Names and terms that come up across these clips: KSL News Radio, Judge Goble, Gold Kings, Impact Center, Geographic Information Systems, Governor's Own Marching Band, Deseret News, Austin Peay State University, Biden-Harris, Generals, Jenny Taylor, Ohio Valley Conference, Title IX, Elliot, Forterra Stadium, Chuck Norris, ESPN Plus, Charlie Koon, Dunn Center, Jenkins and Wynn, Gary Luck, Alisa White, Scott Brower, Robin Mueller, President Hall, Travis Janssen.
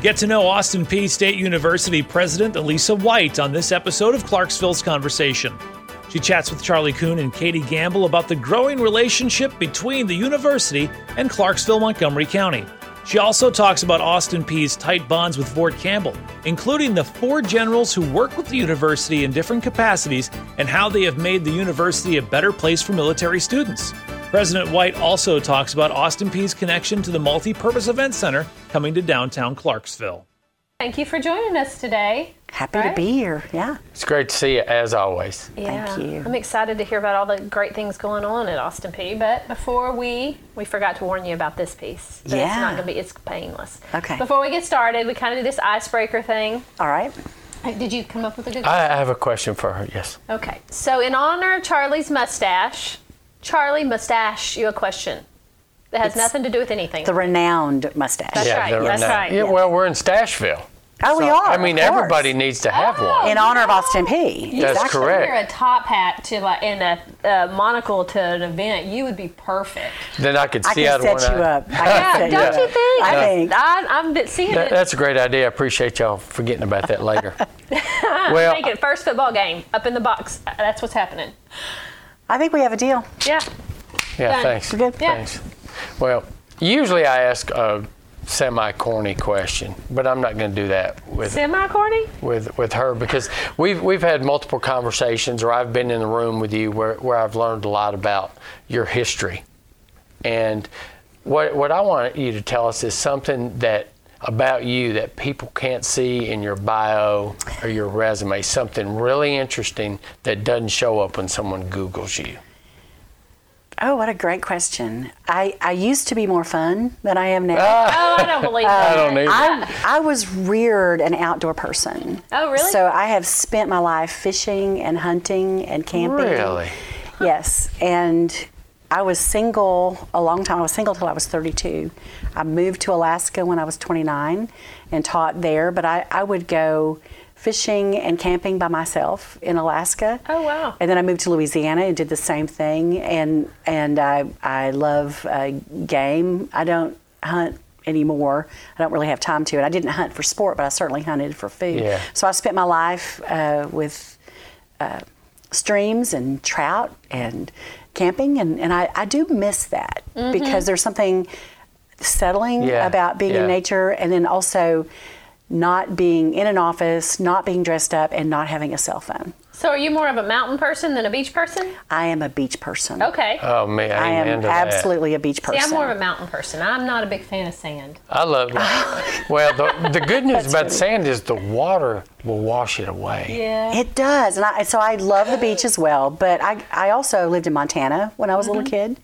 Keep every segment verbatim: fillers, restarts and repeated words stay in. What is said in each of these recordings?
Get to know Austin Peay State University President Alisa White on this episode of Clarksville's Conversation. She chats with Charlie Koon and Katie Gambill about the growing relationship between the university and Clarksville-Montgomery County. She also talks about Austin Peay's tight bonds with Fort Campbell, including the four generals who work with the university in different capacities and how they have made the university a better place for military students. President White also talks about Austin Peay's connection to the Multi Purpose Event Center coming to downtown Clarksville. Thank you for joining us today. Happy right? to be here, yeah. It's great to see you, as always. Yeah. Thank you. I'm excited to hear about all the great things going on at Austin Peay, but before we, we forgot to warn you about this piece. But yeah. It's not going to be, it's painless. Okay. Before we get started, we kind of do this icebreaker thing. All right. Did you come up with a good question? I have a question for her, yes. Okay. So in honor of Charlie's mustache... Charlie, mustache you a question that has it's nothing to do with anything. The renowned mustache. That's yeah, right. That's renowned. right. Yeah, yeah. Well, we're in Stashville. Oh, so, we are. I mean, everybody needs to have oh, one. In honor of Austin Peay. You That's exactly. correct. If you wear a top hat to like and a uh, monocle to an event, you would be perfect. Then I could see I out of one I can set you up. I yeah, set don't you, you think? I think. I, I'm seeing that, it. That's a great idea. I appreciate y'all forgetting about that later. Well, take it. First football game, up in the box. That's what's happening. I think we have a deal. Yeah. Yeah, Done. thanks. We're good. Yeah. Thanks. Well, usually I ask a semi-corny question, but I'm not going to do that with semi-corny with with her because we've we've had multiple conversations, or I've been in the room with you where, where I've learned a lot about your history. And what what I want you to tell us is something that about you that people can't see in your bio or your resume, something really interesting that doesn't show up when someone Googles you? Oh, what a great question. I, I used to be more fun than I am now. Oh, I don't believe that. I don't either. I, I was reared an outdoor person. Oh, really? So I have spent my life fishing and hunting and camping. Really? Yes. And I was single a long time. I was single till I was thirty-two. I moved to Alaska when I was twenty-nine and taught there, but I, I would go fishing and camping by myself in Alaska. Oh, wow. And then I moved to Louisiana and did the same thing, and and I, I love uh, game. I don't hunt anymore. I don't really have time to it. I didn't hunt for sport, but I certainly hunted for food. Yeah. So I spent my life uh, with uh, streams and trout and camping, and, and I, I do miss that mm-hmm. because there's something settling yeah. about being yeah. in nature, and then also not being in an office, not being dressed up, and not having a cell phone. So are you more of a mountain person than a beach person? I am a beach person. Okay. Oh, man. I, I am absolutely that. a beach person. See, I'm more of a mountain person. I'm not a big fan of sand. I love it. Well, the, the good news about funny. sand is the water will wash it away. Yeah. It does. And I, so I love the beach as well. But I, I also lived in Montana when I was mm-hmm. a little kid.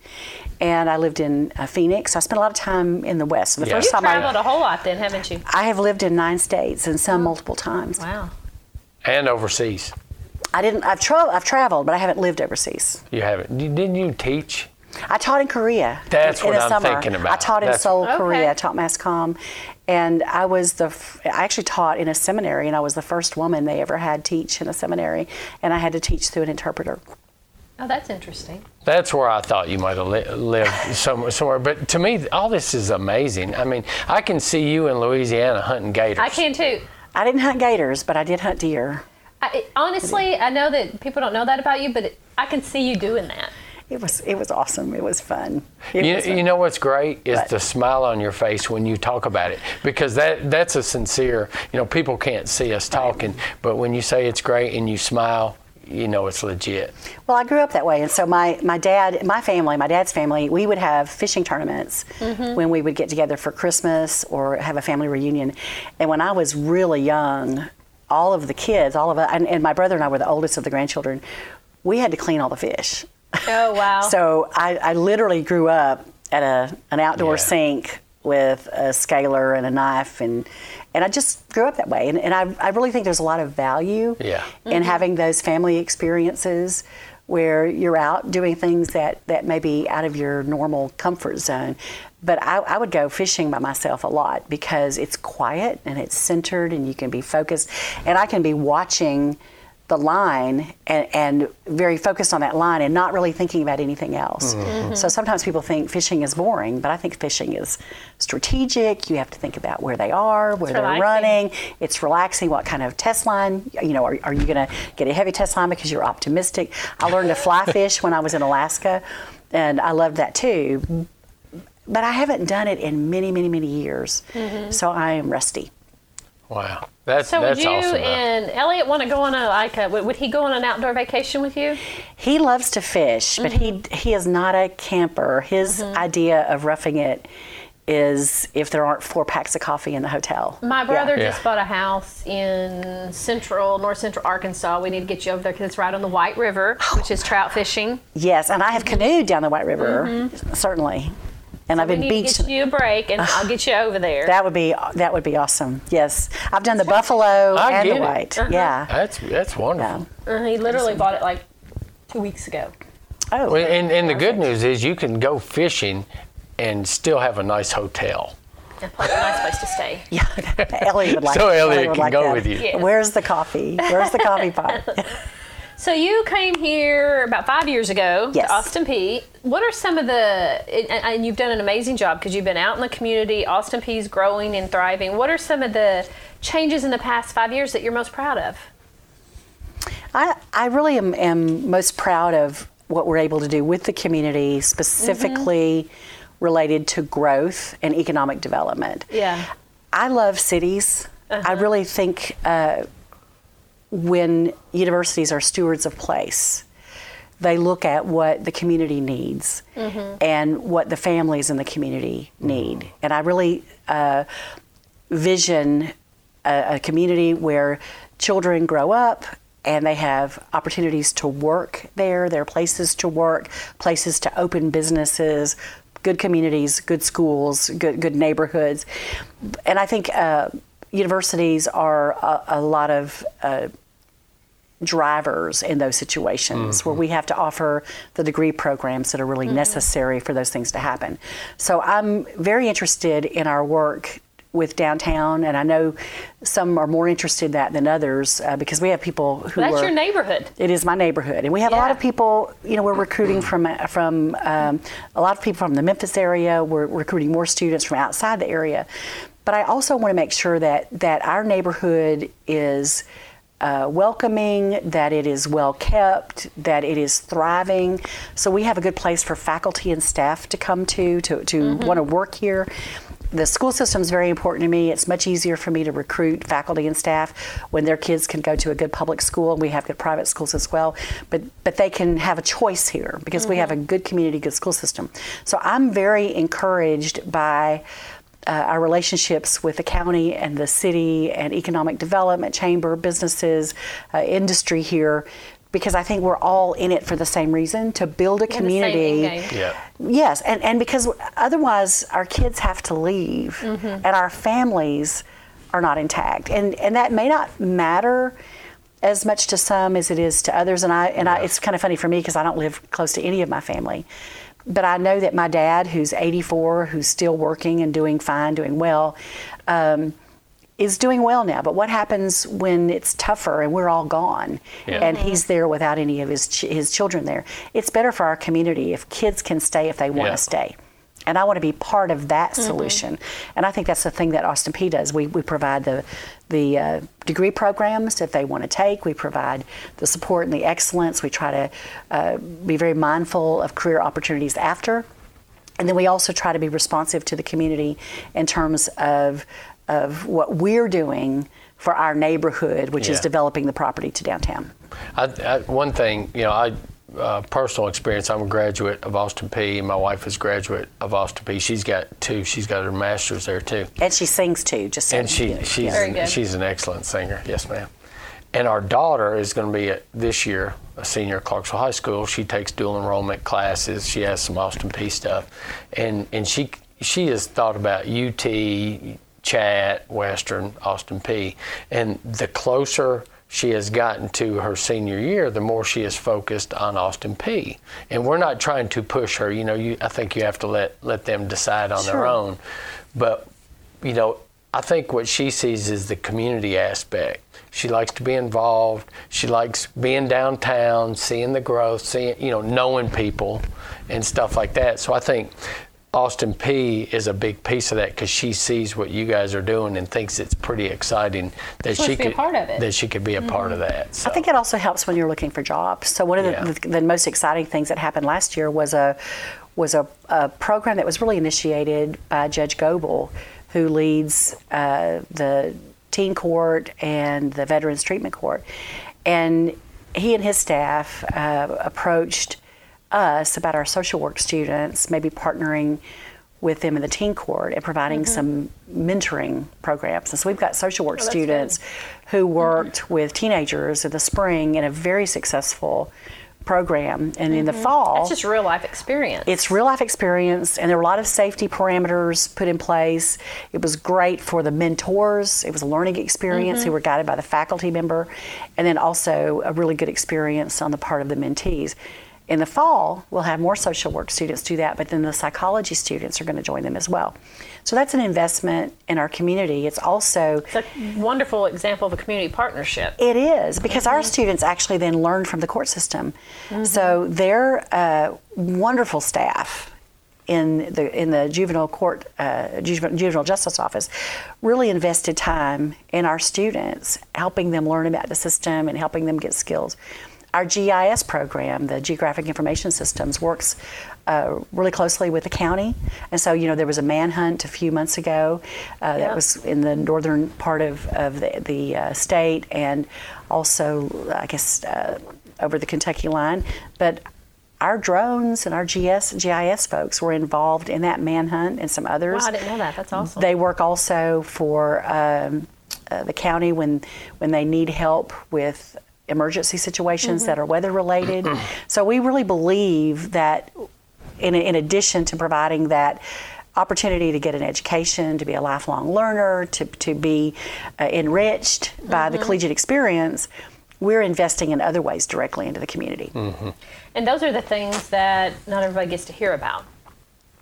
And I lived in uh, Phoenix. I spent a lot of time in the West. So the yeah. first You've time traveled I, a whole lot then, haven't you? I have lived in nine states and some oh. multiple times. Wow. And overseas. I didn't. I've, tra- I've traveled, but I haven't lived overseas. You haven't. Didn't you teach? I taught in Korea. That's in, what in I'm summer. thinking about. I taught That's in Seoul, okay. Korea. I taught mass comm, and I was the. F- I actually taught in a seminary, and I was the first woman they ever had teach in a seminary, and I had to teach through an interpreter. Oh, that's interesting. That's where I thought you might have li- lived somewhere, somewhere. But to me, all this is amazing. I mean, I can see you in Louisiana hunting gators. I can too. I didn't hunt gators, but I did hunt deer. I, honestly, I know that people don't know that about you, but it, I can see you doing that. It was it was awesome. It was fun. It you, was you know what's great is but. the smile on your face when you talk about it, because that that's a sincere. You know, people can't see us talking, right. but when you say it's great and you smile, you know it's legit. Well, I grew up that way, and so my, my dad, my family, my dad's family, we would have fishing tournaments mm-hmm. when we would get together for Christmas or have a family reunion. And when I was really young, all of the kids, all of us, and, and my brother and I were the oldest of the grandchildren, we had to clean all the fish. Oh, wow. So I, I literally grew up at a an outdoor yeah. sink with a scaler and a knife, and and I just grew up that way. And, and I, I really think there's a lot of value yeah. mm-hmm. in having those family experiences where you're out doing things that, that may be out of your normal comfort zone. But I, I would go fishing by myself a lot because it's quiet and it's centered and you can be focused. And I can be watching the line and, and very focused on that line and not really thinking about anything else. Mm-hmm. So sometimes people think fishing is boring, but I think fishing is strategic. You have to think about where they are, where it's they're relaxing. running. It's relaxing. What kind of test line, you know, are, are you going to get a heavy test line because you're optimistic? I learned to fly fish when I was in Alaska, and I loved that too. But I haven't done it in many, many, many years. Mm-hmm. So I am rusty. Wow. That's, so that's would you awesome, and Elliot want to go on a, like a, would he go on an outdoor vacation with you? He loves to fish, but mm-hmm. he he is not a camper. His mm-hmm. idea of roughing it is if there aren't four packs of coffee in the hotel. My brother yeah. just yeah. bought a house in central, north central Arkansas. We need to get you over there because it's right on the White River, oh. which is trout fishing. Yes, and I have canoed down the White River, mm-hmm. certainly. And so I've been beached. Get you a break, and uh, I'll get you over there. That would be that would be awesome. Yes, I've done the buffalo I and the white. Uh-huh. Yeah, that's that's wonderful. Yeah. Uh, he literally bought it like two weeks ago. Oh, well, and and the good news is you can go fishing, and still have a nice hotel. And a nice place to stay. Yeah, Elliot would like. So Elliot, Elliot can like go that. with you. Yeah. Where's the coffee? Where's the coffee pot? So you came here about five years ago yes. to Austin Peay. What are some of the, and, and you've done an amazing job because you've been out in the community. Austin Peay's growing and thriving. What are some of the changes in the past five years that you're most proud of? I, I really am, am most proud of what we're able to do with the community, specifically mm-hmm. related to growth and economic development. Yeah. I love cities. Uh-huh. I really think... Uh, when universities are stewards of place, they look at what the community needs mm-hmm. and what the families in the community need. And I really uh, vision a, a community where children grow up and they have opportunities to work there, there are places to work, places to open businesses, good communities, good schools, good, good neighborhoods. And I think uh, universities are a, a lot of... Uh, drivers in those situations mm-hmm. where we have to offer the degree programs that are really mm-hmm. necessary for those things to happen. So I'm very interested in our work with downtown, and I know some are more interested in that than others uh, because we have people who well, that's are, your neighborhood. It is my neighborhood, and we have yeah. a lot of people. You know, we're recruiting from from um, a lot of people from the Memphis area. We're recruiting more students from outside the area, but I also want to make sure that that our neighborhood is. Uh, welcoming, that it is well kept, that it is thriving. So we have a good place for faculty and staff to come to, to, to mm-hmm. want to work here. The school system is very important to me. It's much easier for me to recruit faculty and staff when their kids can go to a good public school. We have good private schools as well, but but they can have a choice here because mm-hmm. we have a good community, good school system. So I'm very encouraged by Uh, our relationships with the county and the city and economic development chamber, businesses, uh, industry here, because I think we're all in it for the same reason, to build a we're community. Yeah. Yes, and, and because otherwise our kids have to leave mm-hmm. and our families are not intact. And and that may not matter as much to some as it is to others. And I and yeah. I, it's kind of funny for me because I don't live close to any of my family. But I know that my dad, who's eighty-four, who's still working and doing fine, doing well, um, is doing well now. But what happens when it's tougher and we're all gone yeah. and he's there without any of his ch- his children there? It's better for our community if kids can stay if they want to yeah. stay. And I want to be part of that solution. Mm-hmm. And I think that's the thing that Austin Peay does. We we provide the the uh, degree programs that they want to take. We provide the support and the excellence. We try to uh, be very mindful of career opportunities after. And then we also try to be responsive to the community in terms of of what we're doing for our neighborhood, which yeah. is developing the property to downtown. I, I, one thing, you know, I... Uh, personal experience. I'm a graduate of Austin Peay. My wife is a graduate of Austin Peay. She's got two. She's got her master's there too. And she sings too. Just so and she you know, she's yeah. an, she's an excellent singer. Yes, ma'am. And our daughter is going to be a, this year a senior at Clarksville High School. She takes dual enrollment classes. She has some Austin Peay stuff, and and she she has thought about U T, Chat, Western, Austin Peay, and the closer she has gotten to her senior year, the more she is focused on Austin Peay. And we're not trying to push her. You know, you, I think you have to let, let them decide on sure. their own. But, you know, I think what she sees is the community aspect. She likes to be involved. She likes being downtown, seeing the growth, seeing, you know, knowing people and stuff like that. So I think Austin Peay is a big piece of that because she sees what you guys are doing and thinks it's pretty exciting that she, she could be a part of it. That she could be a mm-hmm. part of that. So. I think it also helps when you're looking for jobs. So one of yeah. the, the most exciting things that happened last year was a was a, a program that was really initiated by Judge Goble, who leads uh, the Teen Court and the Veterans Treatment Court, and he and his staff uh, approached us about our social work students maybe partnering with them in the Teen Court and providing mm-hmm. some mentoring programs. And so we've got social work oh, students good. who worked mm-hmm. with teenagers in the spring in a very successful program. And mm-hmm. in the fall, it's just real life experience. It's real life experience. And there were a lot of safety parameters put in place. It was great for the mentors. It was a learning experience. Mm-hmm. Who were guided by the faculty member. And then also a really good experience on the part of the mentees. In the fall, we'll have more social work students do that, but then the psychology students are going to join them as well. So that's an investment in our community. It's also it's a wonderful example of a community partnership. It is, because mm-hmm. our students actually then learn from the court system. Mm-hmm. So they're uh, wonderful staff in the in the juvenile court, uh, juvenile, juvenile justice office, really invested time in our students, helping them learn about the system and helping them get skills. Our G I S program, the Geographic Information Systems, works uh, really closely with the county. And so, you know, there was a manhunt a few months ago uh, yeah. that was in the northern part of, of the, the uh, state and also, I guess, uh, over the Kentucky line. But our drones and our G S, G I S folks were involved in that manhunt and some others. Wow, I didn't know that. That's awesome. They work also for um, uh, the county when when they need help with emergency situations mm-hmm. that are weather related. So we really believe that in, in addition to providing that opportunity to get an education, to be a lifelong learner, to, to be uh, enriched by mm-hmm. the collegiate experience, we're investing in other ways directly into the community. Mm-hmm. And those are the things that not everybody gets to hear about.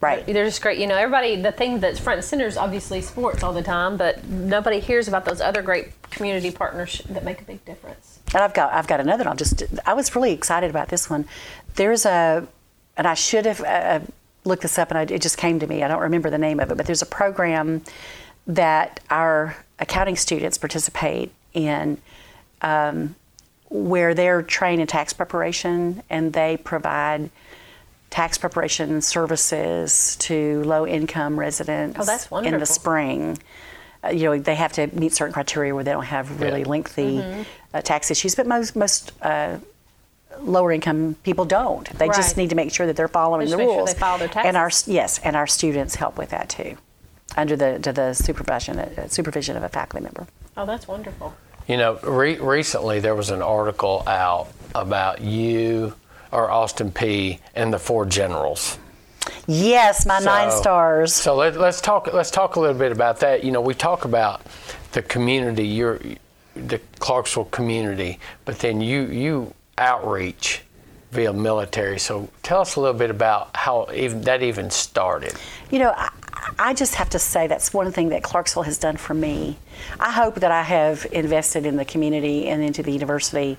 Right. They're just great. You know, everybody, the thing that's front and center is obviously sports all the time, but nobody hears about those other great community partnerships that make a big difference. And I've got I've got another one. Just I was really excited about this one. There's a, and I should have uh, looked this up, and I, it just came to me. I don't remember the name of it, but there's a program that our accounting students participate in um, where they're trained in tax preparation, and they provide tax preparation services to low-income residents oh, that's wonderful. in the spring. Uh, you know, they have to meet certain criteria where they don't have really yeah. lengthy mm-hmm. uh, tax issues, but most most uh, lower-income people don't. They right. just need to make sure that they're following just the make rules. Sure they follow their taxes. And our yes, and our students help with that too, under the to the supervision uh, supervision of a faculty member. Oh, that's wonderful. You know, re- recently there was an article out about you or Austin Peay and the four Generals. Yes, my so, nine stars. So let, let's talk. Let's talk a little bit about that. You know, we talk about the community, your, the Clarksville community, but then you you outreach via military. So tell us a little bit about how even, that even started. You know, I, I just have to say that's one thing that Clarksville has done for me. I hope that I have invested in the community and into the university,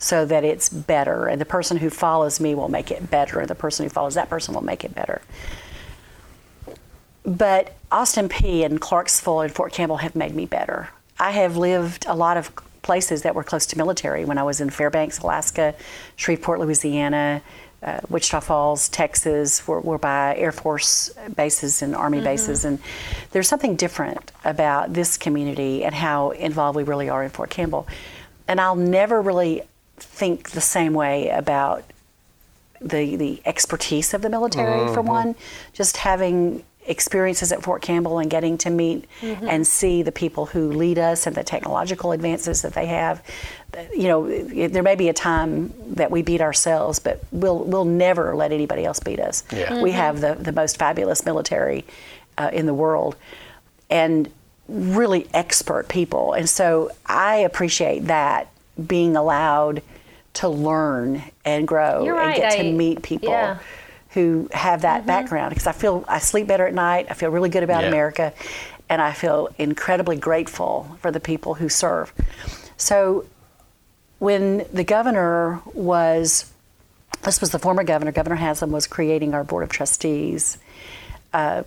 so that it's better, and the person who follows me will make it better, and the person who follows that person will make it better. But Austin Peay and Clarksville and Fort Campbell have made me better. I have lived a lot of places that were close to military. When I was in Fairbanks, Alaska, Shreveport, Louisiana, uh, Wichita Falls, Texas, we're, we're by Air Force bases and Army mm-hmm. bases, and there's something different about this community and how involved we really are in Fort Campbell. And I'll never really think the same way about the the expertise of the military mm-hmm. for one, just having experiences at Fort Campbell and getting to meet mm-hmm. and see the people who lead us and the technological advances that they have. You know, it, there may be a time that we beat ourselves, but we'll we'll never let anybody else beat us. Yeah. Mm-hmm. We have the, the most fabulous military uh, in the world and really expert people. And so I appreciate that, being allowed to learn and grow You're and right. get to I, meet people yeah. who have that mm-hmm. background, because I feel I sleep better at night. I feel really good about yeah. America, and I feel incredibly grateful for the people who serve. So when the governor was, this was the former governor, Governor Haslam was creating our Board of Trustees, uh,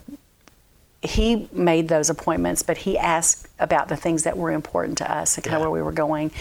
he made those appointments, but he asked about the things that were important to us and kind yeah. of where we were going.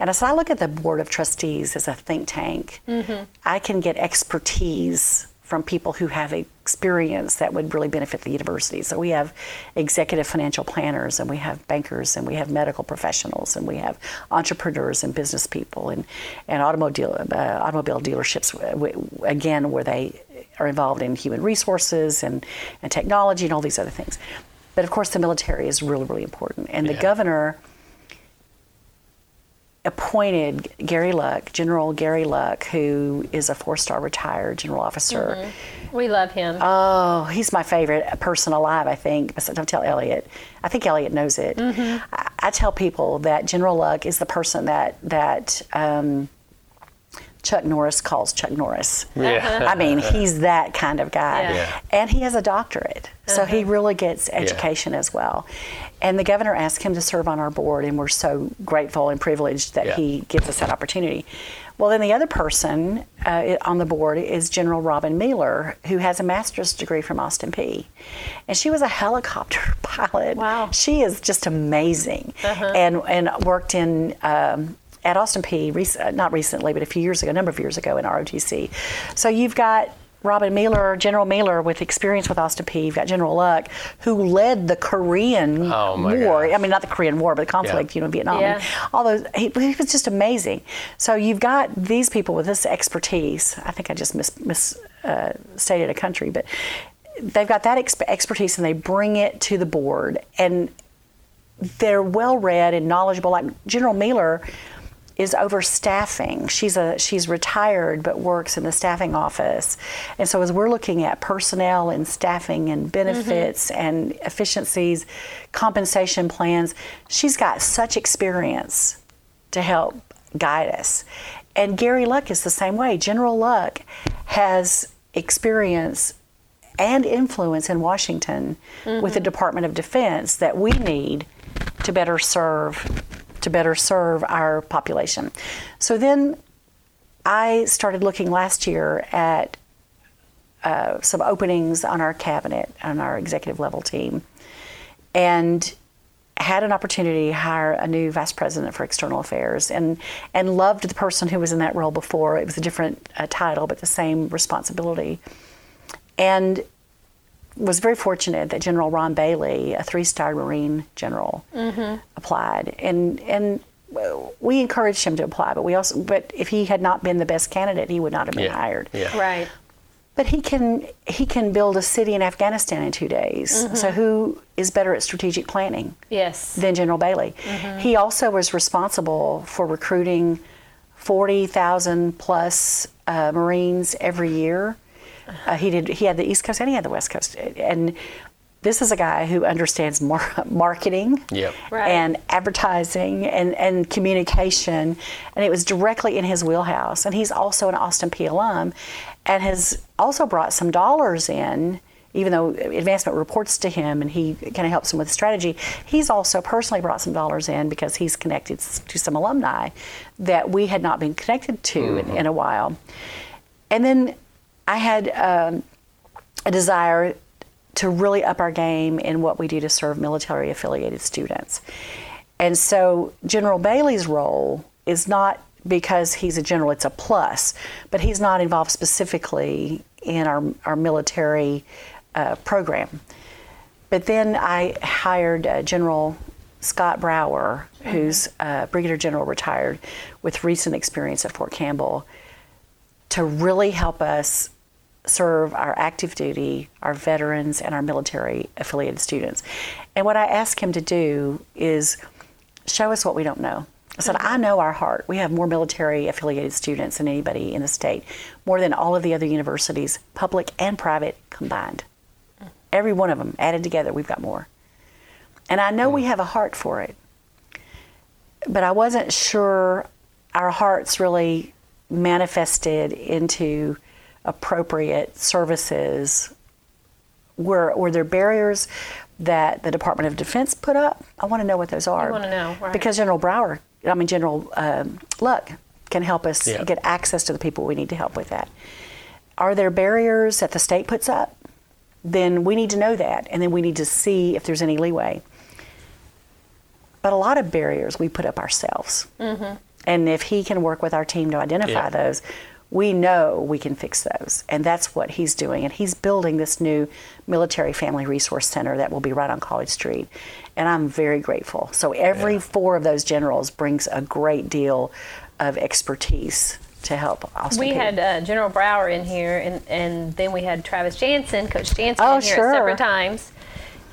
And as I look at the Board of Trustees as a think tank, mm-hmm. I can get expertise from people who have experience that would really benefit the university. So we have executive financial planners, and we have bankers, and we have medical professionals, and we have entrepreneurs and business people, and, and automobile, uh, automobile dealerships, w- again, where they are involved in human resources and, and technology and all these other things. But of course, the military is really, really important. And yeah. the governor appointed Gary Luck, General Gary Luck, who is a four-star retired general officer. Mm-hmm. We love him. Oh, he's my favorite person alive, I think. Don't tell Elliot. I think Elliot knows it. Mm-hmm. I, I tell people that General Luck is the person that that um, Chuck Norris calls Chuck Norris. Yeah. I mean, he's that kind of guy. Yeah. Yeah. And he has a doctorate, so uh-huh. he really gets education yeah. as well. And the governor asked him to serve on our board, and we're so grateful and privileged that yeah. he gives us that opportunity. Well, then the other person uh, on the board is General Robin Mueller, who has a master's degree from Austin Peay. And she was a helicopter pilot. Wow. She is just amazing. Uh-huh. And and worked in... Um, at Austin Peay, rec- not recently, but a few years ago, a number of years ago in R O T C. So you've got Robin Mueller, General Mueller, with experience with Austin Peay. You've got General Luck, who led the Korean oh War. God. I mean, not the Korean War, but the conflict, yeah. you know, Vietnam. Yeah. All those, he, he was just amazing. So you've got these people with this expertise. I think I just mis, mis uh, stated a country, but they've got that exp- expertise, and they bring it to the board. And they're well-read and knowledgeable. Like General Mueller is overstaffing. She's a she's retired but works in the staffing office. And so as we're looking at personnel and staffing and benefits mm-hmm. and efficiencies, compensation plans, she's got such experience to help guide us. And Gary Luck is the same way. General Luck has experience and influence in Washington mm-hmm. with the Department of Defense that we need to better serve to better serve our population. So then I started looking last year at uh, some openings on our cabinet, on our executive level team, and had an opportunity to hire a new vice president for external affairs, and and loved the person who was in that role before. It was a different uh, title, but the same responsibility. And was very fortunate that General Ron Bailey, a three-star Marine general, mm-hmm. applied, and and we encouraged him to apply. But we also, but if he had not been the best candidate, he would not have been yeah. hired. Yeah. Right. But he can he can build a city in Afghanistan in two days. Mm-hmm. So who is better at strategic planning? Yes. Than General Bailey. Mm-hmm. He also was responsible for recruiting forty thousand plus uh, Marines every year. Uh, he did. He had the East Coast and he had the West Coast. And this is a guy who understands mar- marketing yep. right. and advertising and, and communication. And it was directly in his wheelhouse. And he's also an Austin Peay alum and has also brought some dollars in, even though advancement reports to him and he kind of helps him with strategy. He's also personally brought some dollars in because he's connected to some alumni that we had not been connected to mm-hmm. in, in a while. And then I had um, a desire to really up our game in what we do to serve military-affiliated students. And so General Bailey's role is not because he's a general, it's a plus, but he's not involved specifically in our, our military uh, program. But then I hired uh, General Scott Brower, mm-hmm. who's uh, Brigadier General retired with recent experience at Fort Campbell, to really help us serve our active duty, our veterans, and our military-affiliated students. And what I asked him to do is show us what we don't know. I said, mm-hmm. I know our heart. We have more military-affiliated students than anybody in the state, more than all of the other universities, public and private, combined. Mm-hmm. Every one of them added together, we've got more. And I know mm-hmm. we have a heart for it, but I wasn't sure our hearts really manifested into appropriate services. Were were there barriers that the Department of Defense put up. I want to know what those are. You want to know, right. Because General Brower, I mean General um, Luck, can help us yeah. get access to the people we need to help with that. Are there barriers that the state puts up? Then we need to know that, and then we need to see if there's any leeway. But a lot of barriers we put up ourselves. Mm-hmm. And if he can work with our team to identify yeah. those, we know we can fix those. And that's what he's doing. And he's building this new military family resource center that will be right on College Street. And I'm very grateful. So every yeah. four of those generals brings a great deal of expertise to help Austin We Peay. had uh, General Brower in here, and, and then we had Travis Janssen, Coach Janssen oh, in here sure. at separate times.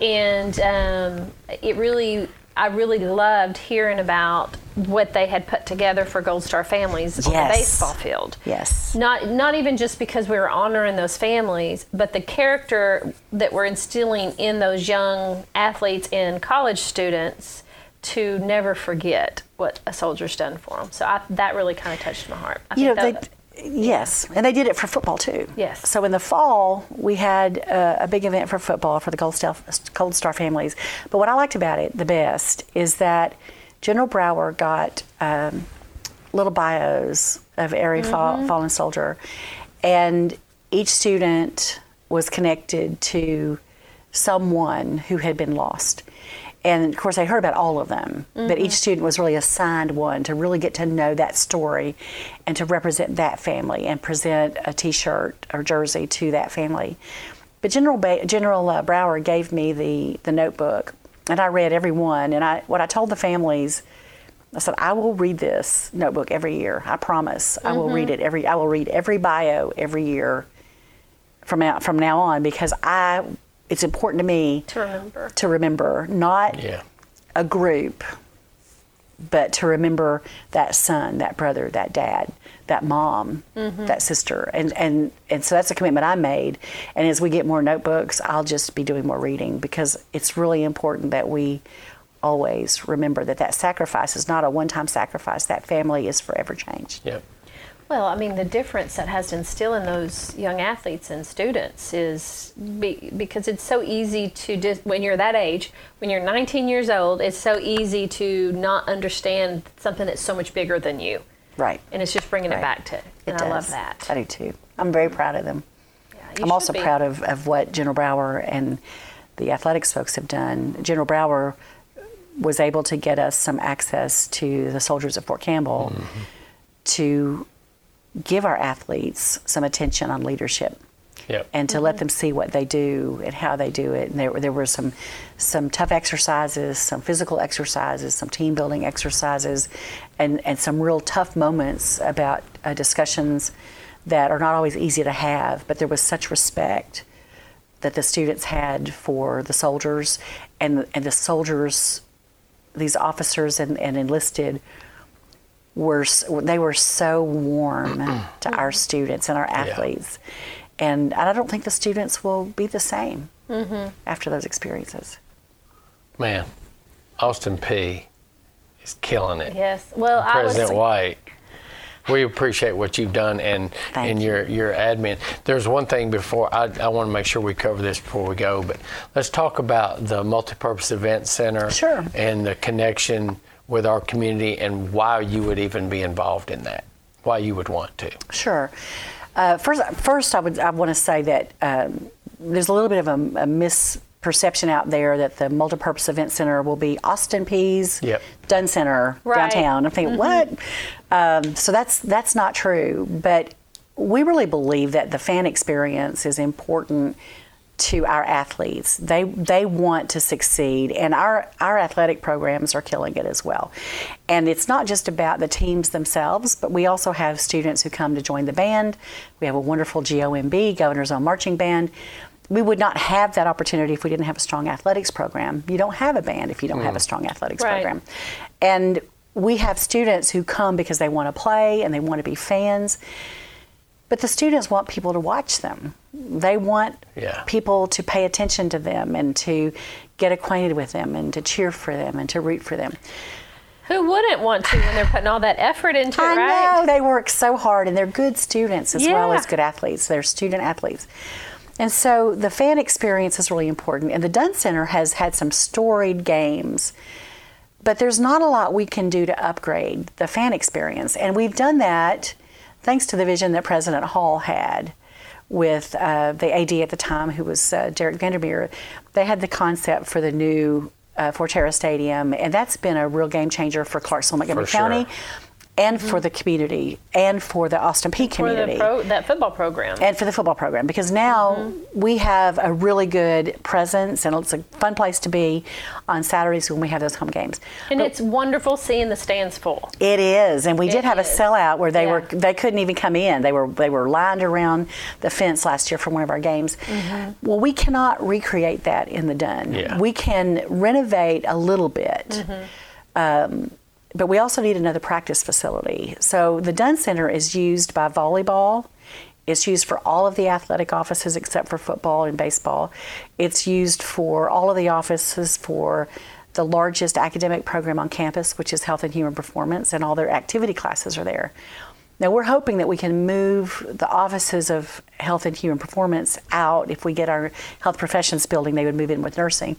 And um, it really... I really loved hearing about what they had put together for Gold Star families yes. on the baseball field. Yes. Not not even just because we were honoring those families, but the character that we're instilling in those young athletes and college students to never forget what a soldier's done for them. So I, that really kind of touched my heart. I you think know, that, they, yes, and they did it for football too. Yes. So in the fall, we had a, a big event for football for the Gold Star, Gold Star families. But what I liked about it the best is that General Brower got um, little bios of every mm-hmm. fall, fallen soldier, and each student was connected to someone who had been lost. And of course I heard about all of them, mm-hmm. but each student was really assigned one to really get to know that story and to represent that family and present a t-shirt or jersey to that family. But General ba- General uh, Brower gave me the, the notebook, and I read every one. And I what I told the families, I said, I will read this notebook every year. I promise mm-hmm. I will read it every, I will read every bio every year from out, from now on, because I, it's important to me to remember, to remember not yeah. a group, but to remember that son, that brother, that dad, that mom, mm-hmm. that sister. And, and, and so that's a commitment I made. And as we get more notebooks, I'll just be doing more reading, because it's really important that we always remember that that sacrifice is not a one-time sacrifice. That family is forever changed. Yeah. Well, I mean, the difference that has to instill in those young athletes and students is be, because it's so easy to, dis, when you're that age, when you're nineteen years old, it's so easy to not understand something that's so much bigger than you. Right. And it's just bringing right. it back to, and it I does. love that. I do too. I'm very proud of them. Yeah, you I'm also be. proud of, of what General Brower and the athletics folks have done. General Brower was able to get us some access to the soldiers at Fort Campbell mm-hmm. to give our athletes some attention on leadership yep. and to mm-hmm. let them see what they do and how they do it. And there, there were some some tough exercises, some physical exercises, some team building exercises, and, and some real tough moments about uh, discussions that are not always easy to have. But there was such respect that the students had for the soldiers, and, and the soldiers, these officers and, and enlisted, were they were so warm to our students and our athletes. Yeah. And I don't think the students will be the same mm-hmm. after those experiences. Man, Austin Peay is killing it. Yes. Well, I President was... White, we appreciate what you've done and Thank and your, your admin. There's one thing before, I, I want to make sure we cover this before we go, but let's talk about the Multi Purpose Event Center sure. and the connection with our community and why you would even be involved in that, why you would want to. Sure. Uh, first, first I would I want to say that um, there's a little bit of a, a misperception out there that the Multipurpose Event Center will be Austin Peay's yep. Dunn Center right. downtown. I'm thinking, mm-hmm. what? Um, so that's that's not true. But we really believe that the fan experience is important to our athletes. They they want to succeed, and our our athletic programs are killing it as well. And it's not just about the teams themselves, but we also have students who come to join the band. We have a wonderful G O M B, Governor's Own Marching Band. We would not have that opportunity if we didn't have a strong athletics program. You don't have a band if you don't mm. have a strong athletics right. program. And we have students who come because they want to play and they want to be fans. But the students want people to watch them. They want yeah. people to pay attention to them and to get acquainted with them and to cheer for them and to root for them. Who wouldn't want to when they're putting all that effort into it, I right? I know. They work so hard, and they're good students as yeah. well as good athletes. They're student athletes. And so the fan experience is really important. And the Dunn Center has had some storied games, but there's not a lot we can do to upgrade the fan experience. And we've done that thanks to the vision that President Hall had with uh, the A D at the time, who was uh, Derek Vandermeer. They had the concept for the new uh, Forterra Stadium, and that's been a real game changer for Clarksville-Montgomery County. Sure. And mm-hmm. for the community, and for the Austin Peay community. For the pro, that football program. And for the football program, because now mm-hmm. we have a really good presence, and it's a fun place to be on Saturdays when we have those home games. And but it's wonderful seeing the stands full. It is, and we it did have is. a sellout where they yeah. were they couldn't even come in. They were they were lined around the fence last year for one of our games. Mm-hmm. Well, we cannot recreate that in the Dunn. Yeah. We can renovate a little bit. Mm-hmm. Um, But we also need another practice facility. So the Dunn Center is used by volleyball. It's used for all of the athletic offices except for football and baseball. It's used for all of the offices for the largest academic program on campus, which is health and human performance, and all their activity classes are there. Now we're hoping that we can move the offices of health and human performance out. If we get our health professions building, they would move in with nursing,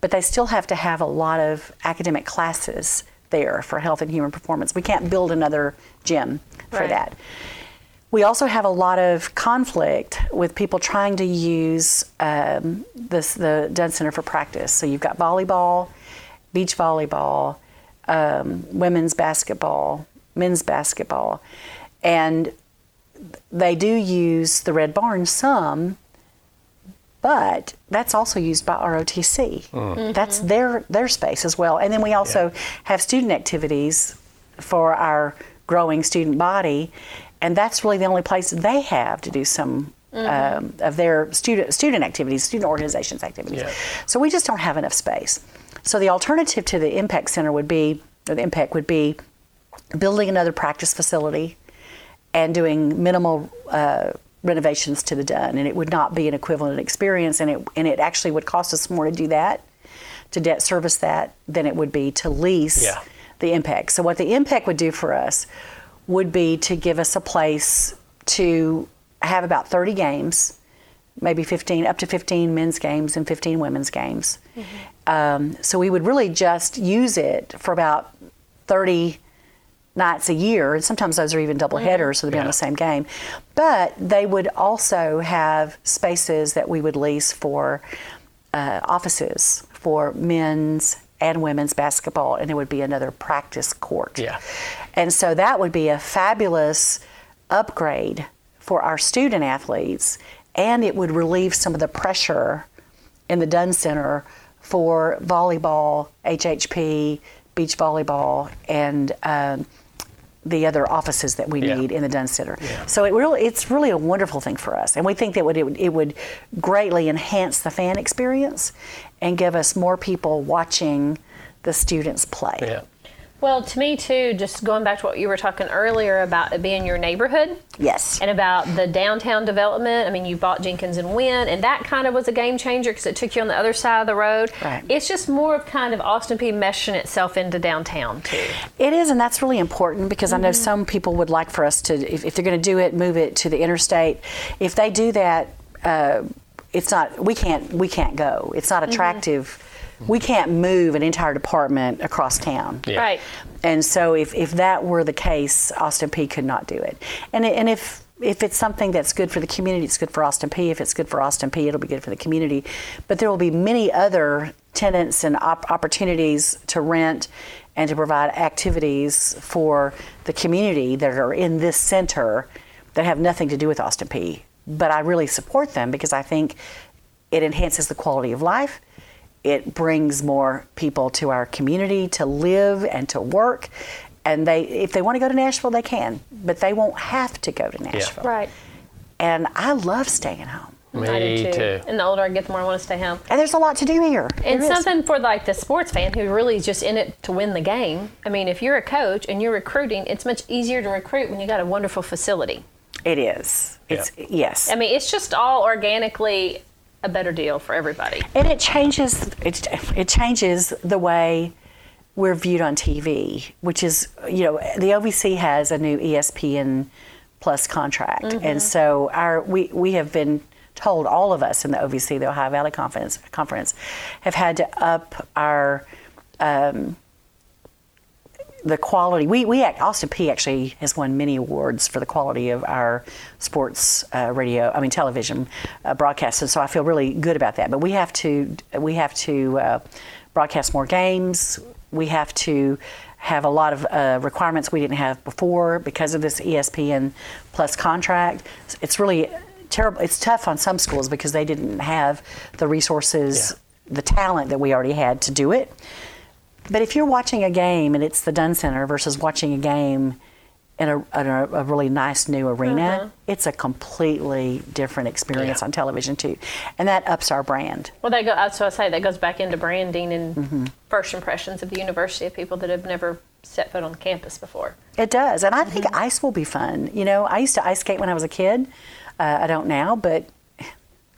but they still have to have a lot of academic classes there for health and human performance. We can't build another gym for right. that. We also have a lot of conflict with people trying to use um, this, the Dunn Center for practice. So you've got volleyball, beach volleyball, um, women's basketball, men's basketball, and they do use the Red Barn some, but that's also used by R O T C. Mm-hmm. That's their their space as well. And then we also yeah. have student activities for our growing student body, and that's really the only place they have to do some mm-hmm. um, of their student student activities, student organizations activities. Yeah. So we just don't have enough space. So the alternative to the Impact Center would be, or the Impact would be, building another practice facility and doing minimal uh, renovations to the Dunn, and it would not be an equivalent experience, and it and it actually would cost us more to do that, to debt service that, than it would be to lease yeah. the Impact. So what the Impact would do for us would be to give us a place to have about thirty games, maybe fifteen, up to fifteen men's games and fifteen women's games. Mm-hmm. Um, so we would really just use it for about thirty nights a year, and sometimes those are even double headers, so they'd be yeah. on the same game. But they would also have spaces that we would lease for uh, offices for men's and women's basketball, and there would be another practice court. Yeah. And so that would be a fabulous upgrade for our student athletes, and it would relieve some of the pressure in the Dunn Center for volleyball, H H P, beach volleyball, and um, the other offices that we yeah. need in the Dunn Center. Yeah. So it really, it's really a wonderful thing for us. And we think that would, it, would, it would greatly enhance the fan experience and give us more people watching the students play. Yeah. Well, to me, too, just going back to what you were talking earlier about it being your neighborhood. Yes. And about the downtown development. I mean, you bought Jenkins and Wynn, and that kind of was a game changer because it took you on the other side of the road. Right. It's just more of kind of Austin Peay meshing itself into downtown, too. It is, and that's really important because mm-hmm. I know some people would like for us to, if, if they're going to do it, move it to the interstate. If they do that, uh, it's not, we can't, we can't go. It's not attractive. Mm-hmm. We can't move an entire department across town. Yeah. Right. And so if, if that were the case, Austin Peay could not do it. And and if if it's something that's good for the community, it's good for Austin Peay. If it's good for Austin Peay, it'll be good for the community. But there will be many other tenants and op- opportunities to rent and to provide activities for the community that are in this center that have nothing to do with Austin Peay. But I really support them because I think it enhances the quality of life. It brings more people to our community to live and to work. And they, if they want to go to Nashville, they can, but they won't have to go to Nashville. Yeah. Right. And I love staying home. Me I do too. too. And the older I get, the more I want to stay home. And there's a lot to do here. And there something is. For like the sports fan who really is just in it to win the game. I mean, if you're a coach and you're recruiting, it's much easier to recruit when you got a wonderful facility. It is. It's yeah. Yes. I mean, it's just all organically a better deal for everybody. And it changes it, it changes the way we're viewed on T V, which is, you know, the O V C has a new E S P N Plus contract. Mm-hmm. And so our we, we have been told all of us in the O V C, the Ohio Valley Conference, conference have had to up our um, the quality. We we act, Austin Peay actually has won many awards for the quality of our sports uh, radio, I mean television uh, broadcasts, and so I feel really good about that. But we have to we have to uh, broadcast more games. We have to have a lot of uh, requirements we didn't have before because of this E S P N Plus contract. It's really terrible. It's tough on some schools because they didn't have the resources, yeah. the talent that we already had to do it. But if you're watching a game and it's the Dunn Center versus watching a game in a, in a, a really nice new arena, mm-hmm. it's a completely different experience yeah. on television too. And that ups our brand. Well, that go, so I say that goes back into branding and mm-hmm. first impressions of the university of people that have never set foot on campus before. It does. And I mm-hmm. think ice will be fun. You know, I used to ice skate when I was a kid. Uh, I don't now, but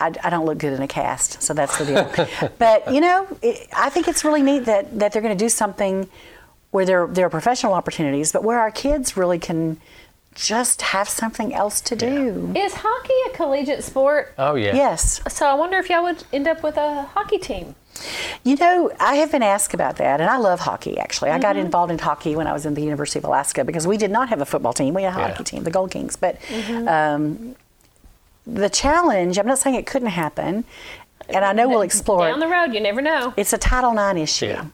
I, I don't look good in a cast. So that's the deal. But, you know, it, I think it's really neat that, that they're going to do something where there, there are professional opportunities, but where our kids really can just have something else to do. Yeah. Is hockey a collegiate sport? Oh, yeah. Yes. So I wonder if y'all would end up with a hockey team. You know, I have been asked about that, and I love hockey, actually. Mm-hmm. I got involved in hockey when I was in the University of Alaska because we did not have a football team. We had a yeah. hockey team, the Gold Kings. But mm-hmm. um, the challenge, I'm not saying it couldn't happen, and I know we'll explore it. Down the road, you never know. It's a Title nine issue. Yeah.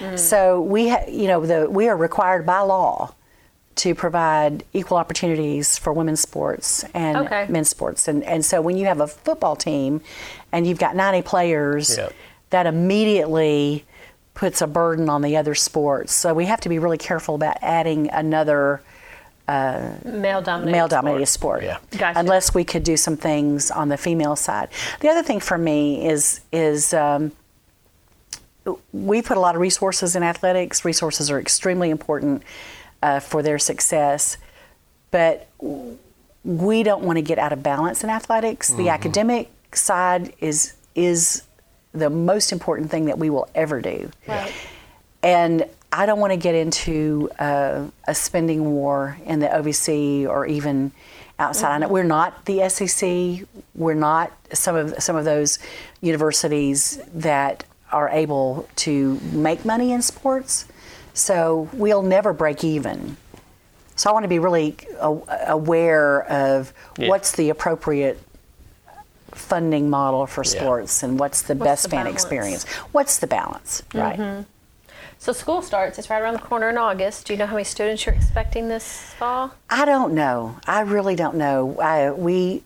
Mm-hmm. So we, ha- you know, the, we are required by law to provide equal opportunities for women's sports and okay. men's sports, and and so when you have a football team and you've got ninety players, yep. that immediately puts a burden on the other sports. So we have to be really careful about adding another uh, male-dominated, male-dominated sport, sport yeah. gotcha. Unless we could do some things on the female side. The other thing for me is is. Um, We put a lot of resources in athletics. Resources are extremely important uh, for their success, but we don't want to get out of balance in athletics. Mm-hmm. The academic side is is the most important thing that we will ever do. Right. And I don't want to get into uh, a spending war in the O V C or even outside. Mm-hmm. I know we're not the S E C. We're not some of some of those universities that are able to make money in sports, so we'll never break even. So I want to be really aware of yeah. what's the appropriate funding model for sports yeah. and what's the what's best the fan balance? Experience. What's the balance, right? Mm-hmm. So school starts, it's right around the corner in August. Do you know how many students you're expecting this fall? I don't know. I really don't know. I, we.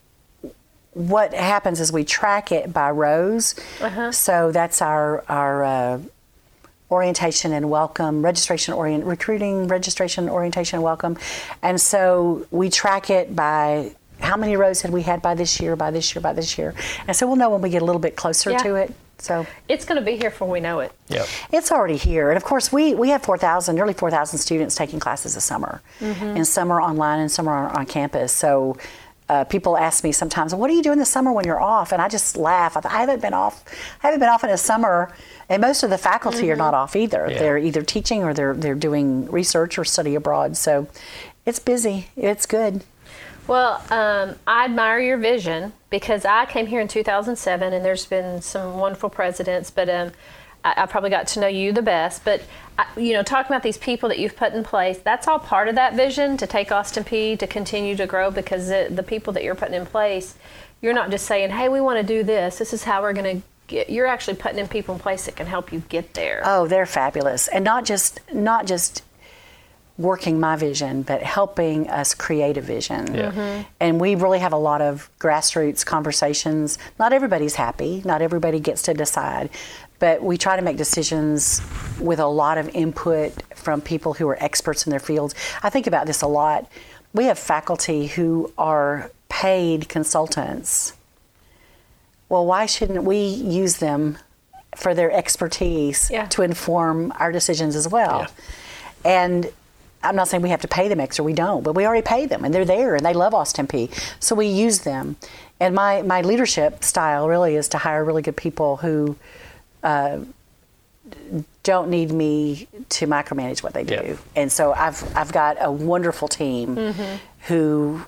What happens is we track it by rows. Uh-huh. So that's our our uh, orientation and welcome, registration, orient, recruiting, registration, orientation, and welcome. And so we track it by how many rows had we had by this year, by this year, by this year. And so we'll know when we get a little bit closer yeah. to it. So it's going to be here before we know it. Yep. It's already here. And, of course, we, we have four thousand, nearly four thousand students taking classes this summer. Mm-hmm. And some are online and some are on, on campus. So Uh, people ask me sometimes, what are you doing this summer when you're off? And I just laugh. I, th- I haven't been off. I haven't been off in a summer. And most of the faculty mm-hmm. are not off either. Yeah. They're either teaching or they're they're doing research or study abroad. So it's busy. It's good. Well, um, I admire your vision because I came here in two thousand seven, and there's been some wonderful presidents, but um, I, I probably got to know you the best. But, I, you know, talking about these people that you've put in place, that's all part of that vision to take Austin Peay to continue to grow, because the, the people that you're putting in place, you're not just saying, hey, we want to do this. This is how we're going to get. You're actually putting in people in place that can help you get there. Oh, they're fabulous. And not just not just working my vision, but helping us create a vision. Yeah. Mm-hmm. And we really have a lot of grassroots conversations. Not everybody's happy. Not everybody gets to decide. But we try to make decisions with a lot of input from people who are experts in their fields. I think about this a lot. We have faculty who are paid consultants. Well, why shouldn't we use them for their expertise yeah. to inform our decisions as well? Yeah. And I'm not saying we have to pay them extra. We don't. But we already pay them, and they're there, and they love Austin Peay. So we use them. And my, my leadership style really is to hire really good people who Uh, don't need me to micromanage what they do. Yep. And so I've I've got a wonderful team mm-hmm. who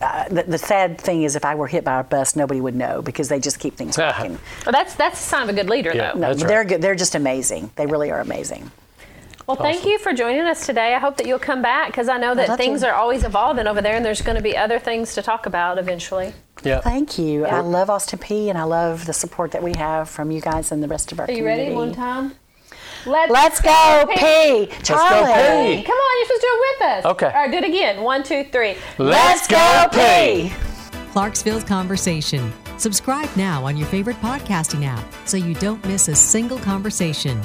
uh, the, the sad thing is, if I were hit by a bus, nobody would know because they just keep things working. Well, that's that's a sign of a good leader, yeah, though. No, they're right. good. They're just amazing. They really are amazing. Well, awesome. Thank you for joining us today. I hope that you'll come back because I know that well, things you. are always evolving over there, and there's going to be other things to talk about eventually. Yeah. Thank you. Yeah. I love Austin Peay, and I love the support that we have from you guys and the rest of our community. Are you ready? One time. Let's, Let's go, go Peay. Peay. Charlie. Let's go Peay. Come on, you're supposed to do it with us. Okay. All right, do it again. One, two, three. Let's, Let's go Peay. Peay. Clarksville's Conversation. Subscribe now on your favorite podcasting app so you don't miss a single conversation.